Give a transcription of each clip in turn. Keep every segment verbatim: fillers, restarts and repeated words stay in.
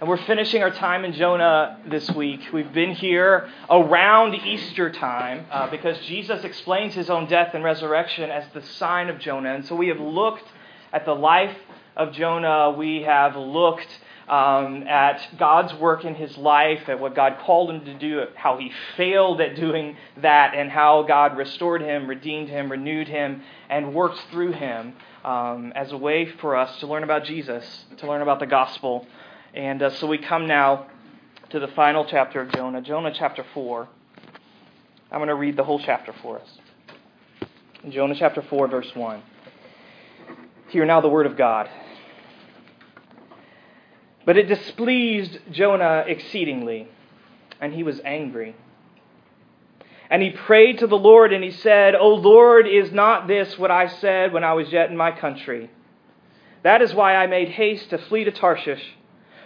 And we're finishing our time in Jonah this week. We've been here around Easter time uh, because Jesus explains his own death and resurrection as the sign of Jonah. And so we have looked at the life of Jonah. We have looked um, at God's work in his life, at what God called him to do, how he failed at doing that, and how God restored him, redeemed him, renewed him, and worked through him um, as a way for us to learn about Jesus, to learn about the gospel. And uh, so we come now to the final chapter of Jonah, Jonah chapter four. I'm going to read the whole chapter for us. In Jonah chapter four, verse one. Hear now the word of God. But it displeased Jonah exceedingly, and he was angry. And he prayed to the Lord, and he said, O Lord, is not this what I said when I was yet in my country? That is why I made haste to flee to Tarshish.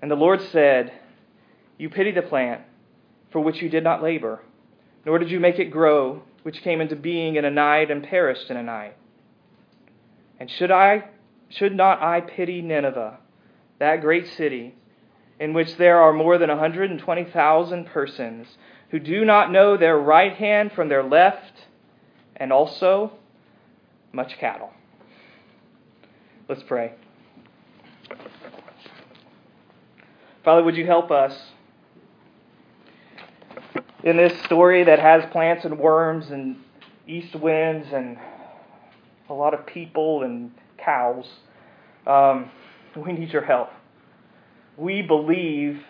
And the Lord said, You pity the plant, for which you did not labor, nor did you make it grow, which came into being in a night and perished in a night. And should I, should not I pity Nineveh, that great city, in which there are more than one hundred twenty thousand persons who do not know their right hand from their left, and also much cattle? Let's pray. Father, would you help us in this story that has plants and worms and east winds and a lot of people and cows? Um, we need your help. We believe,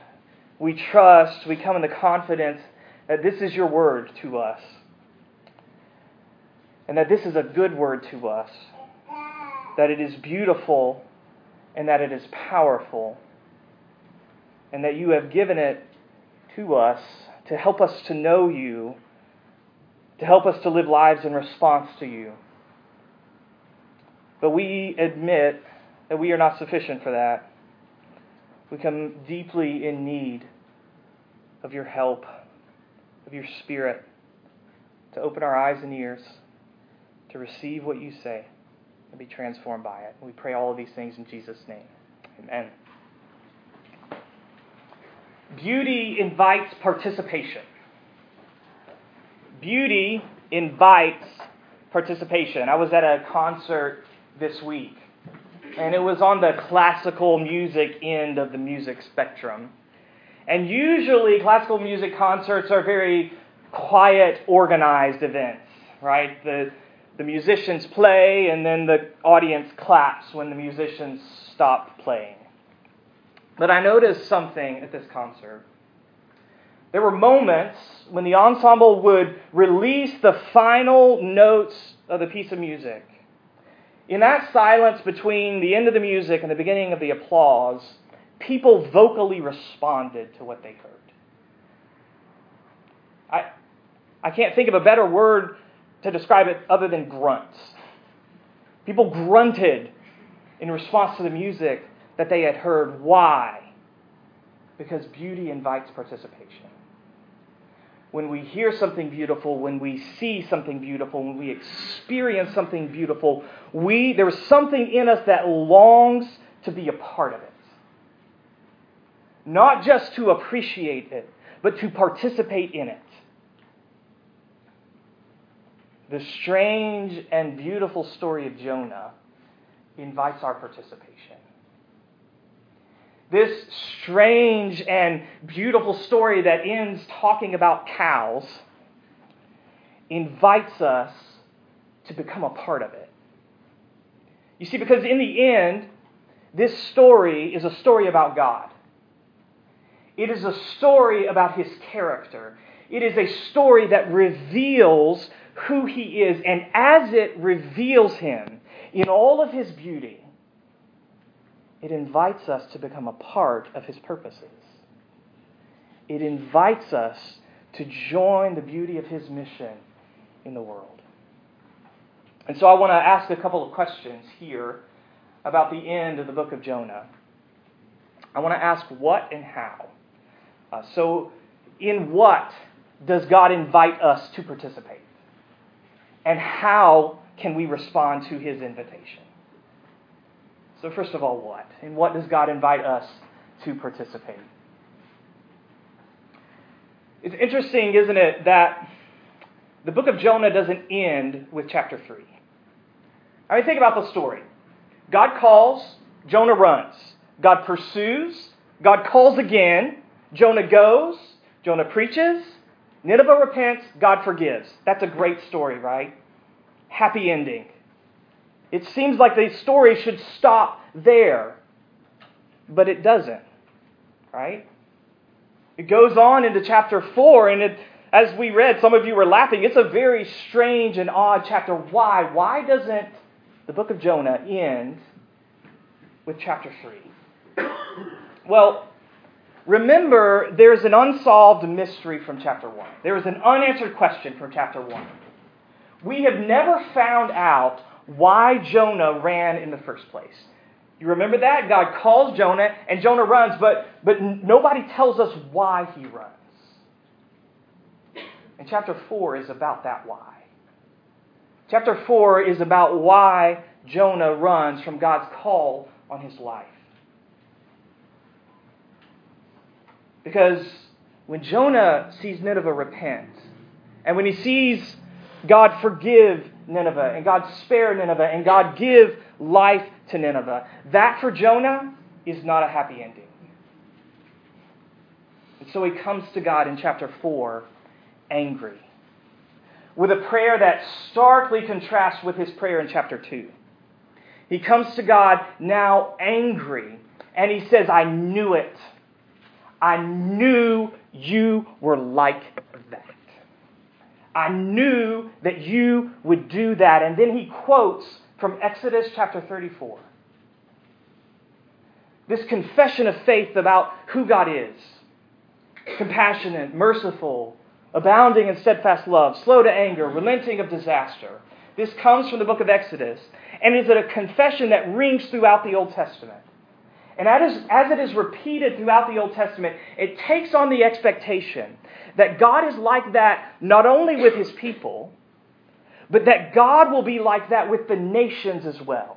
we trust, we come in the confidence that this is your word to us, and that this is a good word to us, that it is beautiful and that it is powerful, and that you have given it to us to help us to know you, to help us to live lives in response to you. But we admit that we are not sufficient for that. We come deeply in need of your help, of your Spirit, to open our eyes and ears, to receive what you say, and be transformed by it. We pray all of these things in Jesus' name. Amen. Beauty invites participation. Beauty invites participation. I was at a concert this week, and it was on the classical music end of the music spectrum. And usually classical music concerts are very quiet, organized events, right? The, the musicians play, and then the audience claps when the musicians stop playing. But I noticed something at this concert. There were moments when the ensemble would release the final notes of the piece of music. In that silence between the end of the music and the beginning of the applause, people vocally responded to what they heard. I, I can't think of a better word to describe it other than grunts. People grunted in response to the music that they had heard. Why? Because beauty invites participation. when we hear something beautiful, when we see something beautiful, when we experience something beautiful, we there is something in us that longs to be a part of it. Not just to appreciate it, but to participate in it. The strange and beautiful story of Jonah invites our participation. This strange and beautiful story that ends talking about cows invites us to become a part of it. You see, because in the end, this story is a story about God. It is a story about His character. It is a story that reveals who He is. And as it reveals Him in all of His beauty, it invites us to become a part of His purposes. It invites us to join the beauty of His mission in the world. And so I want to ask a couple of questions here about the end of the book of Jonah. I want to ask what and how. Uh, so in what does God invite us to participate? And how can we respond to His invitation? So first of all, what? In what does God invite us to participate? It's interesting, isn't it, that the book of Jonah doesn't end with chapter three. I mean, think about the story. God calls, Jonah runs. God pursues, God calls again, Jonah goes, Jonah preaches, Nineveh repents, God forgives. That's a great story, right? Happy ending. It seems like the story should stop there, but it doesn't, right? It goes on into chapter four, and it, as we read, some of you were laughing, it's a very strange and odd chapter. Why? Why doesn't the book of Jonah end with chapter three? Well, remember, there's an unsolved mystery from chapter one. There is an unanswered question from chapter one. We have never found out why Jonah ran in the first place. You remember that? God calls Jonah, and Jonah runs, but, but nobody tells us why he runs. And chapter four is about that why. Chapter four is about why Jonah runs from God's call on his life. Because when Jonah sees Nineveh repent, and when he sees God forgive Nineveh, and God spare Nineveh, and God give life to Nineveh, that for Jonah is not a happy ending. And so he comes to God in chapter four angry, with a prayer that starkly contrasts with his prayer in chapter two. He comes to God now angry, and he says, I knew it. I knew you were like that. I knew that you would do that. And then he quotes from Exodus chapter thirty-four. This confession of faith about who God is. Compassionate, merciful, abounding in steadfast love, slow to anger, relenting of disaster. This comes from the book of Exodus, and is a confession that rings throughout the Old Testament. And as it is repeated throughout the Old Testament, it takes on the expectation that God is like that not only with His people, but that God will be like that with the nations as well.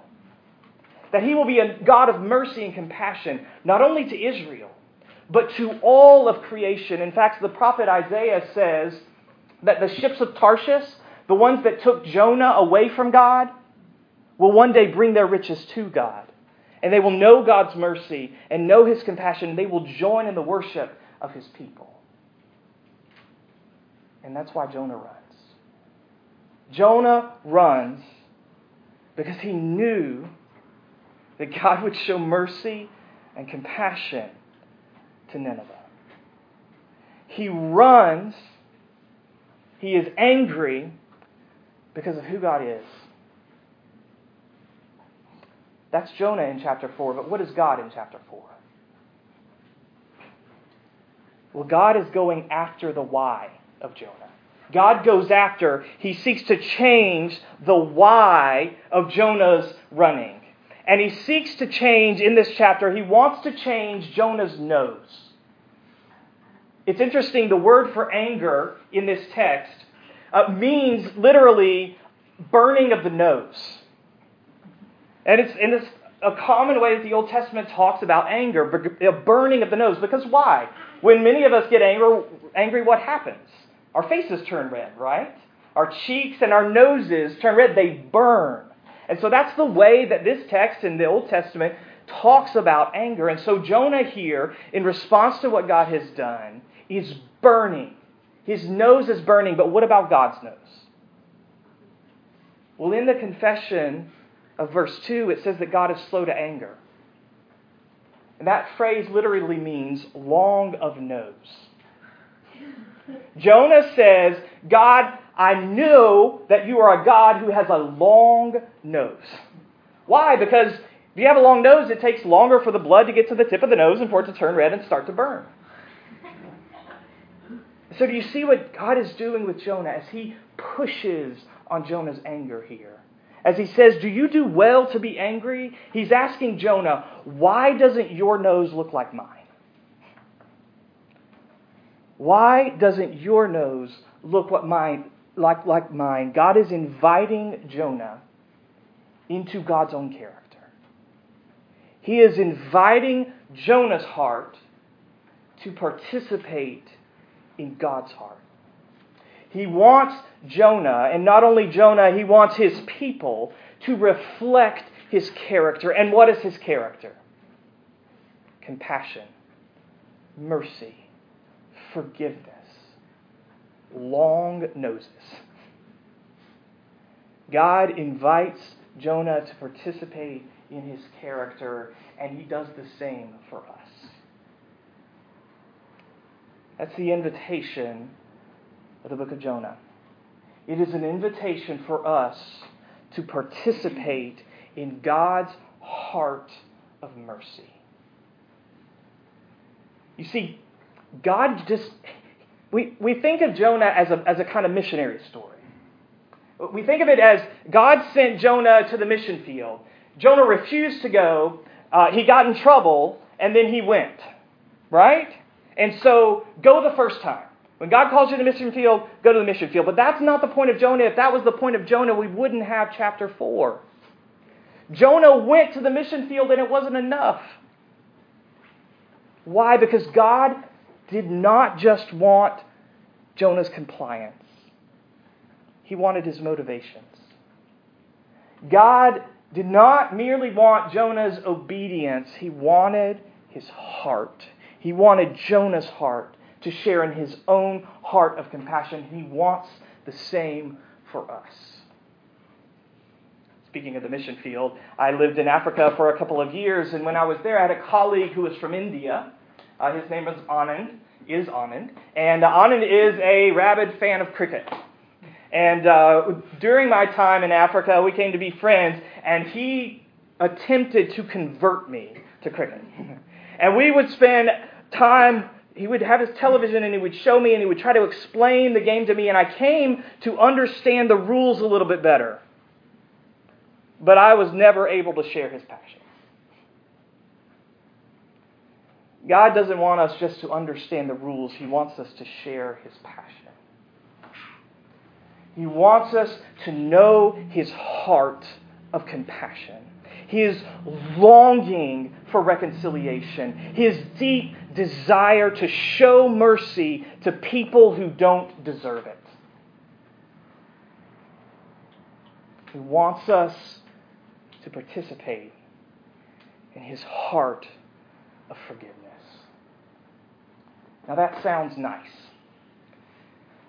That He will be a God of mercy and compassion, not only to Israel, but to all of creation. In fact, the prophet Isaiah says that the ships of Tarshish, the ones that took Jonah away from God, will one day bring their riches to God. And they will know God's mercy and know His compassion. And they will join in the worship of His people. And that's why Jonah runs. Jonah runs because he knew that God would show mercy and compassion to Nineveh. He runs. He is angry because of who God is. That's Jonah in chapter four, but what is God in chapter four? Well, God is going after the why of Jonah. God goes after, He seeks to change the why of Jonah's running. And He seeks to change in this chapter, He wants to change Jonah's nose. It's interesting, the word for anger in this text uh, means literally burning of the nose. And it's, and it's a common way that the Old Testament talks about anger, a burning of the nose. Because why? When many of us get angry, angry, what happens? Our faces turn red, right? Our cheeks and our noses turn red. They burn. And so that's the way that this text in the Old Testament talks about anger. And so Jonah here, in response to what God has done, is burning. His nose is burning. But what about God's nose? Well, in the confession of verse two, it says that God is slow to anger. And that phrase literally means long of nose. Jonah says, God, I know that you are a God who has a long nose. Why? Because if you have a long nose, it takes longer for the blood to get to the tip of the nose and for it to turn red and start to burn. So do you see what God is doing with Jonah as he pushes on Jonah's anger here? As he says, do you do well to be angry? He's asking Jonah, why doesn't your nose look like mine? Why doesn't your nose look what mine, like, like mine? God is inviting Jonah into God's own character. He is inviting Jonah's heart to participate in God's heart. He wants Jonah, and not only Jonah, he wants his people to reflect his character. And what is his character? Compassion, mercy, forgiveness, long noses. God invites Jonah to participate in his character, and he does the same for us. That's the invitation of the book of Jonah. It is an invitation for us to participate in God's heart of mercy. You see, God just, we, we think of Jonah as a, as a kind of missionary story. We think of it as God sent Jonah to the mission field. Jonah refused to go. Uh, he got in trouble, and then he went, right? And so go the first time. When God calls you to the mission field, go to the mission field. But that's not the point of Jonah. If that was the point of Jonah, we wouldn't have chapter four. Jonah went to the mission field, and it wasn't enough. Why? Because God did not just want Jonah's compliance. He wanted his motivations. God did not merely want Jonah's obedience. He wanted his heart. He wanted Jonah's heart to share in his own heart of compassion. He wants the same for us. Speaking of the mission field, I lived in Africa for a couple of years, and when I was there, I had a colleague who was from India. Uh, his name is Anand, is Anand, and uh, Anand is a rabid fan of cricket. And uh, during my time in Africa, we came to be friends, and he attempted to convert me to cricket. And we would spend time, he would have his television, and he would show me, and he would try to explain the game to me, and I came to understand the rules a little bit better. But I was never able to share his passion. God doesn't want us just to understand the rules. He wants us to share his passion. He wants us to know his heart of compassion. His longing for reconciliation. His deep desire to show mercy to people who don't deserve it. He wants us to participate in his heart of forgiveness. Now that sounds nice.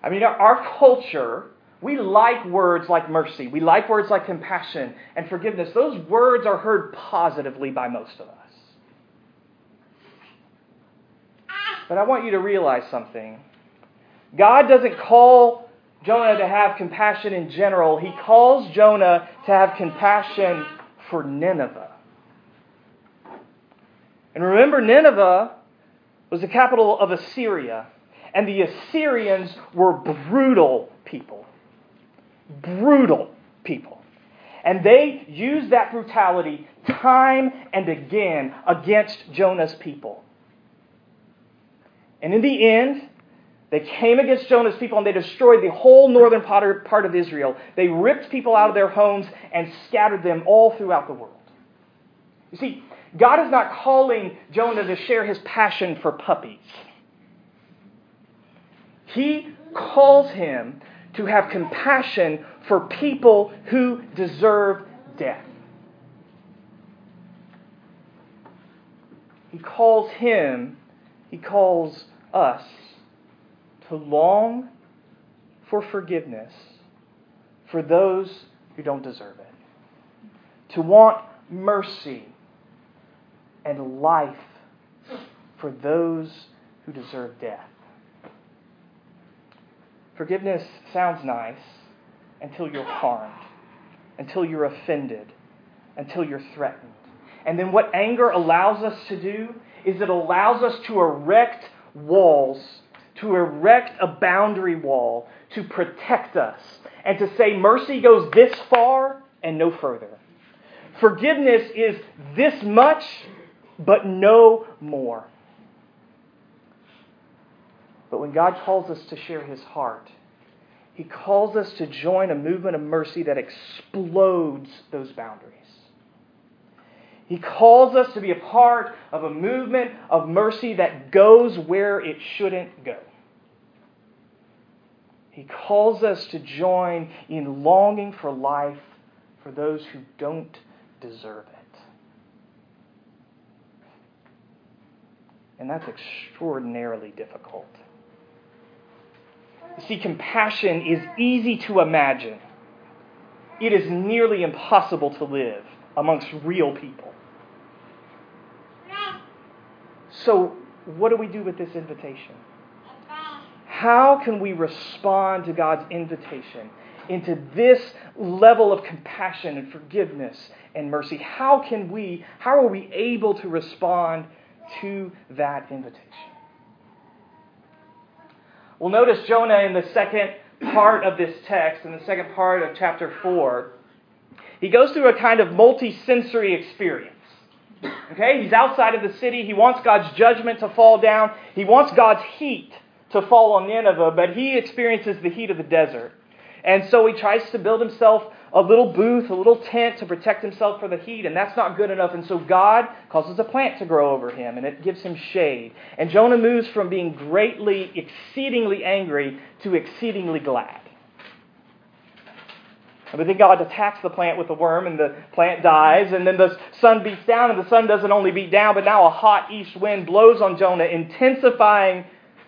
I mean, our, our culture, we like words like mercy. We like words like compassion and forgiveness. Those words are heard positively by most of us. But I want you to realize something. God doesn't call Jonah to have compassion in general. He calls Jonah to have compassion for Nineveh. And remember, Nineveh was the capital of Assyria. And the Assyrians were brutal people. Brutal people. And they used that brutality time and again against Jonah's people. And in the end, They came against Jonah's people and they destroyed the whole northern part of Israel. They ripped people out of their homes and scattered them all throughout the world. You see, God is not calling Jonah to share his passion for puppies. He calls him to have compassion for people who deserve death. He calls him, he calls us to long for forgiveness for those who don't deserve it. To want mercy and life for those who deserve death. Forgiveness sounds nice until you're harmed, until you're offended, until you're threatened. And then what anger allows us to do is it allows us to erect walls, to erect a boundary wall to protect us and to say mercy goes this far and no further. Forgiveness is this much, but no more. But when God calls us to share his heart, he calls us to join a movement of mercy that explodes those boundaries. He calls us to be a part of a movement of mercy that goes where it shouldn't go. He calls us to join in longing for life for those who don't deserve it. And that's extraordinarily difficult. You see, compassion is easy to imagine. It is nearly impossible to live amongst real people. So, what do we do with this invitation? How can we respond to God's invitation into this level of compassion and forgiveness and mercy? How can we, how are we able to respond to that invitation? Well, notice Jonah in the second part of this text, in the second part of chapter four, he goes through a kind of multi-sensory experience. Okay, he's outside of the city. He wants God's judgment to fall down. He wants God's heat to fall on Nineveh, but he experiences the heat of the desert. And so he tries to build himself a little booth, a little tent to protect himself from the heat, and that's not good enough. And so God causes a plant to grow over him, and it gives him shade. And Jonah moves from being greatly, exceedingly angry to exceedingly glad. But then God attacks the plant with a worm, and the plant dies, and then the sun beats down, and the sun doesn't only beat down, but now a hot east wind blows on Jonah, intensifying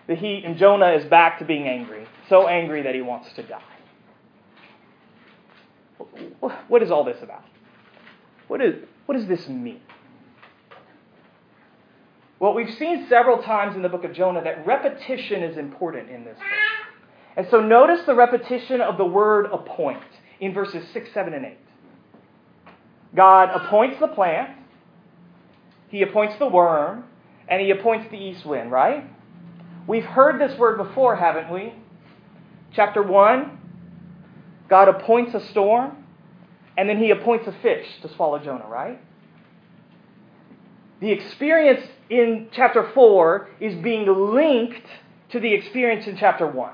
the heat, and Jonah is back to being angry, so angry that he wants to die. What is all this about? What is, what does this mean? Well, we've seen several times in the book of Jonah that repetition is important in this book. And so notice the repetition of the word appoint in verses six, seven, and eight. God appoints the plant, he appoints the worm, and he appoints the east wind, right? We've heard this word before, haven't we? Chapter one, God appoints a storm, and then he appoints a fish to swallow Jonah, right? The experience in chapter four is being linked to the experience in chapter one.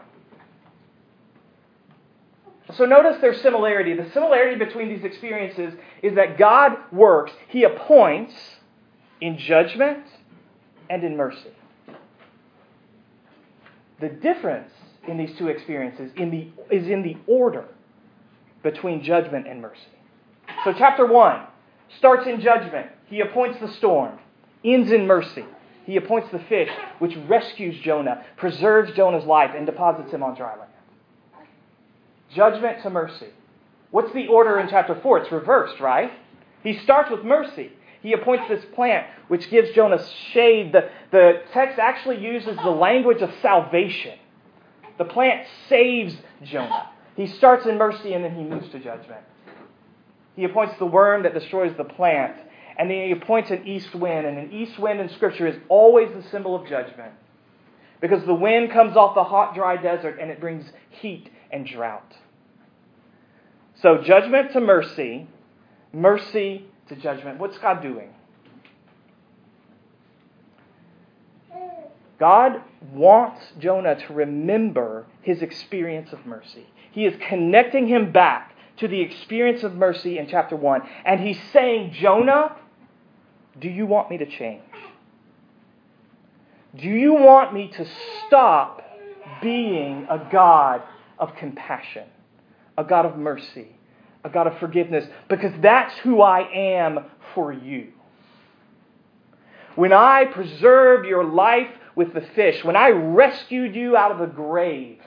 So notice their similarity. The similarity between these experiences is that God works. He appoints in judgment and in mercy. The difference in these two experiences in the, is in the order between judgment and mercy. So chapter one starts in judgment. He appoints the storm. Ends in mercy. He appoints the fish, which rescues Jonah, preserves Jonah's life, and deposits him on dry land. Judgment to mercy. What's the order in chapter four? It's reversed, right? He starts with mercy. He appoints this plant, which gives Jonah shade. The, the text actually uses the language of salvation. The plant saves Jonah. He starts in mercy and then he moves to judgment. He appoints the worm that destroys the plant. And then he appoints an east wind. And an east wind in Scripture is always the symbol of judgment. Because the wind comes off the hot, dry desert and it brings heat and drought. So judgment to mercy, mercy to judgment. What's God doing? God wants Jonah to remember his experience of mercy. He is connecting him back to the experience of mercy in chapter one. And he's saying, Jonah, do you want me to change? Do you want me to stop being a God of compassion, a God of mercy, a God of forgiveness? Because that's who I am for you. When I preserve your life with the fish, when I rescued you out of the grave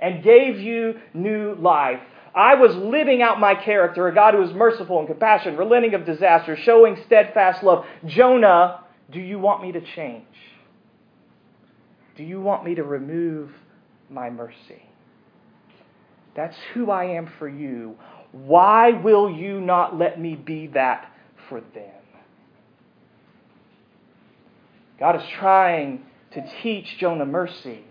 and gave you new life, I was living out my character, a God who is merciful and compassionate, relenting of disaster, showing steadfast love. Jonah, do you want me to change? Do you want me to remove my mercy? That's who I am for you. Why will you not let me be that for them? God is trying to teach Jonah mercy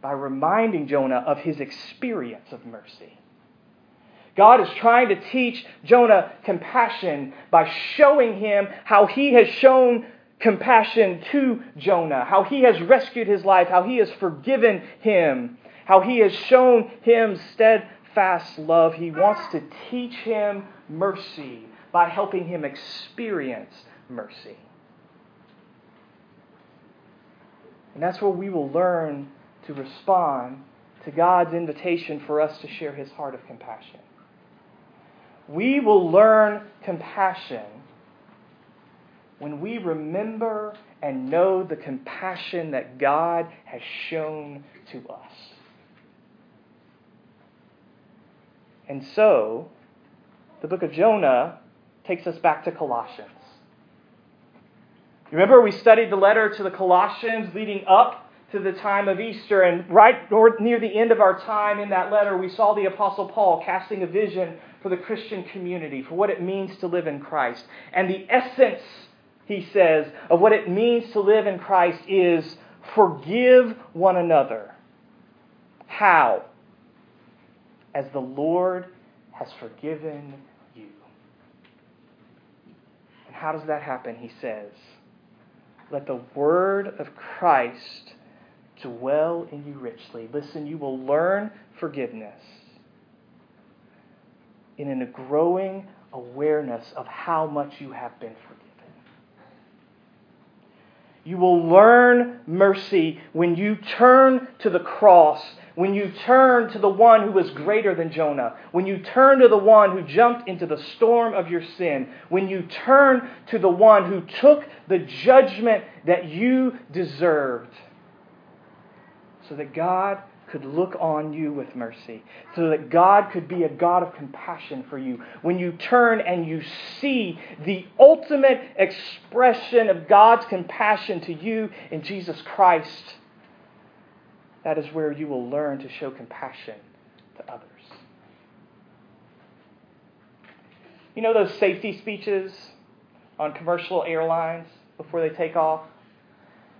by reminding Jonah of his experience of mercy. God is trying to teach Jonah compassion by showing him how he has shown compassion to Jonah, how he has rescued his life, how he has forgiven him, how he has shown him steadfast love. He wants to teach him mercy by helping him experience mercy. And that's where we will learn to respond to God's invitation for us to share his heart of compassion. We will learn compassion when we remember and know the compassion that God has shown to us. And so, the book of Jonah takes us back to Colossians. Remember, we studied the letter to the Colossians leading up to the time of Easter, and right near the end of our time in that letter, we saw the Apostle Paul casting a vision for the Christian community, for what it means to live in Christ. And the essence, he says, of what it means to live in Christ is forgive one another. How? As the Lord has forgiven you. And how does that happen, he says? Let the word of Christ dwell in you richly. Listen, you will learn forgiveness in a growing awareness of how much you have been forgiven. You will learn mercy when you turn to the cross, when you turn to the one who is greater than Jonah, when you turn to the one who jumped into the storm of your sin, when you turn to the one who took the judgment that you deserved, so that God could look on you with mercy, so that God could be a God of compassion for you. When you turn and you see the ultimate expression of God's compassion to you in Jesus Christ, that is where you will learn to show compassion to others. You know those safety speeches on commercial airlines before they take off?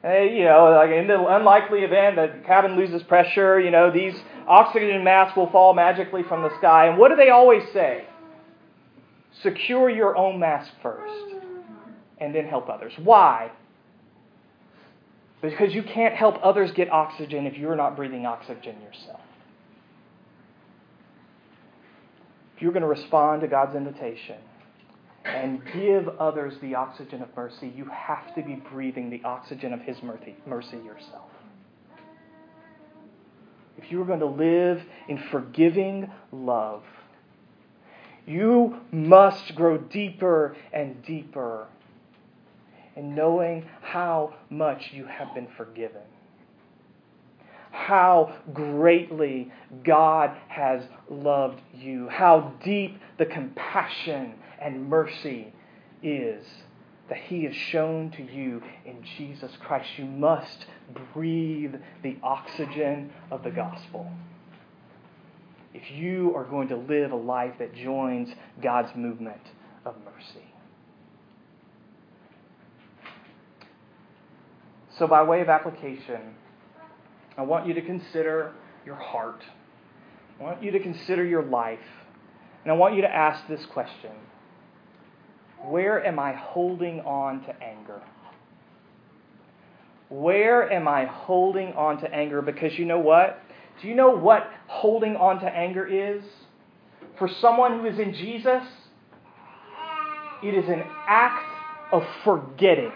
You know, like in the unlikely event that the cabin loses pressure, you know, these oxygen masks will fall magically from the sky. And what do they always say? Secure your own mask first and then help others. Why? Because you can't help others get oxygen if you're not breathing oxygen yourself. If you're going to respond to God's invitation and give others the oxygen of mercy, you have to be breathing the oxygen of his mercy, mercy yourself. If you are going to live in forgiving love, you must grow deeper and deeper in knowing how much you have been forgiven, how greatly God has loved you, how deep the compassion and mercy is that he has shown to you in Jesus Christ. You must breathe the oxygen of the gospel if you are going to live a life that joins God's movement of mercy. So by way of application, I want you to consider your heart. I want you to consider your life. And I want you to ask this question: where am I holding on to anger? Where am I holding on to anger? Because you know what? Do you know what holding on to anger is? For someone who is in Jesus, it is an act of forgetting.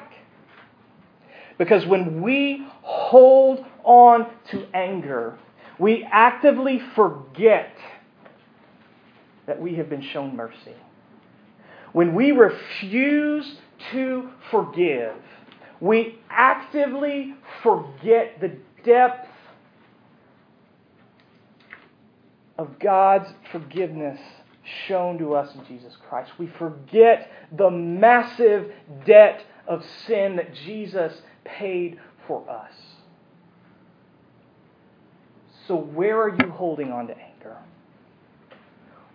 Because when we hold on to anger, we actively forget that we have been shown mercy. When we refuse to forgive, we actively forget the depth of God's forgiveness shown to us in Jesus Christ. We forget the massive debt of sin that Jesus paid for us. So where are you holding on to anger?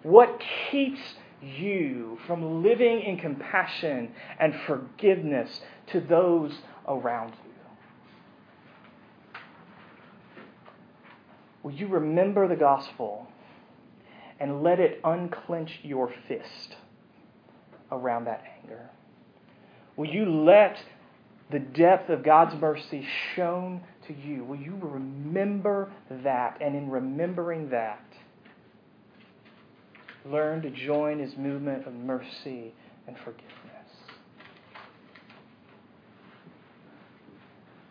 What keeps you from living in compassion and forgiveness to those around you? Will you remember the gospel and let it unclench your fist around that anger? Will you let the depth of God's mercy shown to you, will you remember that? And in remembering that, learn to join His movement of mercy and forgiveness.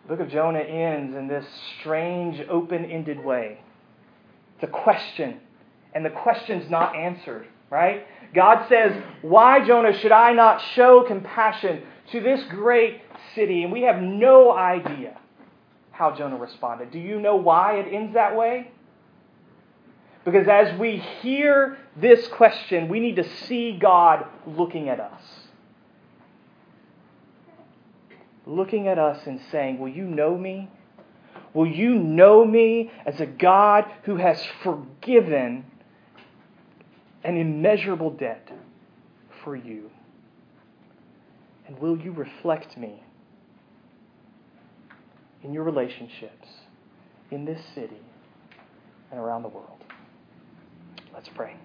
The book of Jonah ends in this strange, open-ended way. It's a question, and the question's not answered, right? God says, "Why, Jonah, should I not show compassion to this great city?" And we have no idea how Jonah responded. Do you know why it ends that way? Because as we hear this question, we need to see God looking at us. Looking at us and saying, "Will you know me? Will you know me as a God who has forgiven an immeasurable debt for you? And will you reflect me in your relationships, in this city, and around the world?" Let's pray.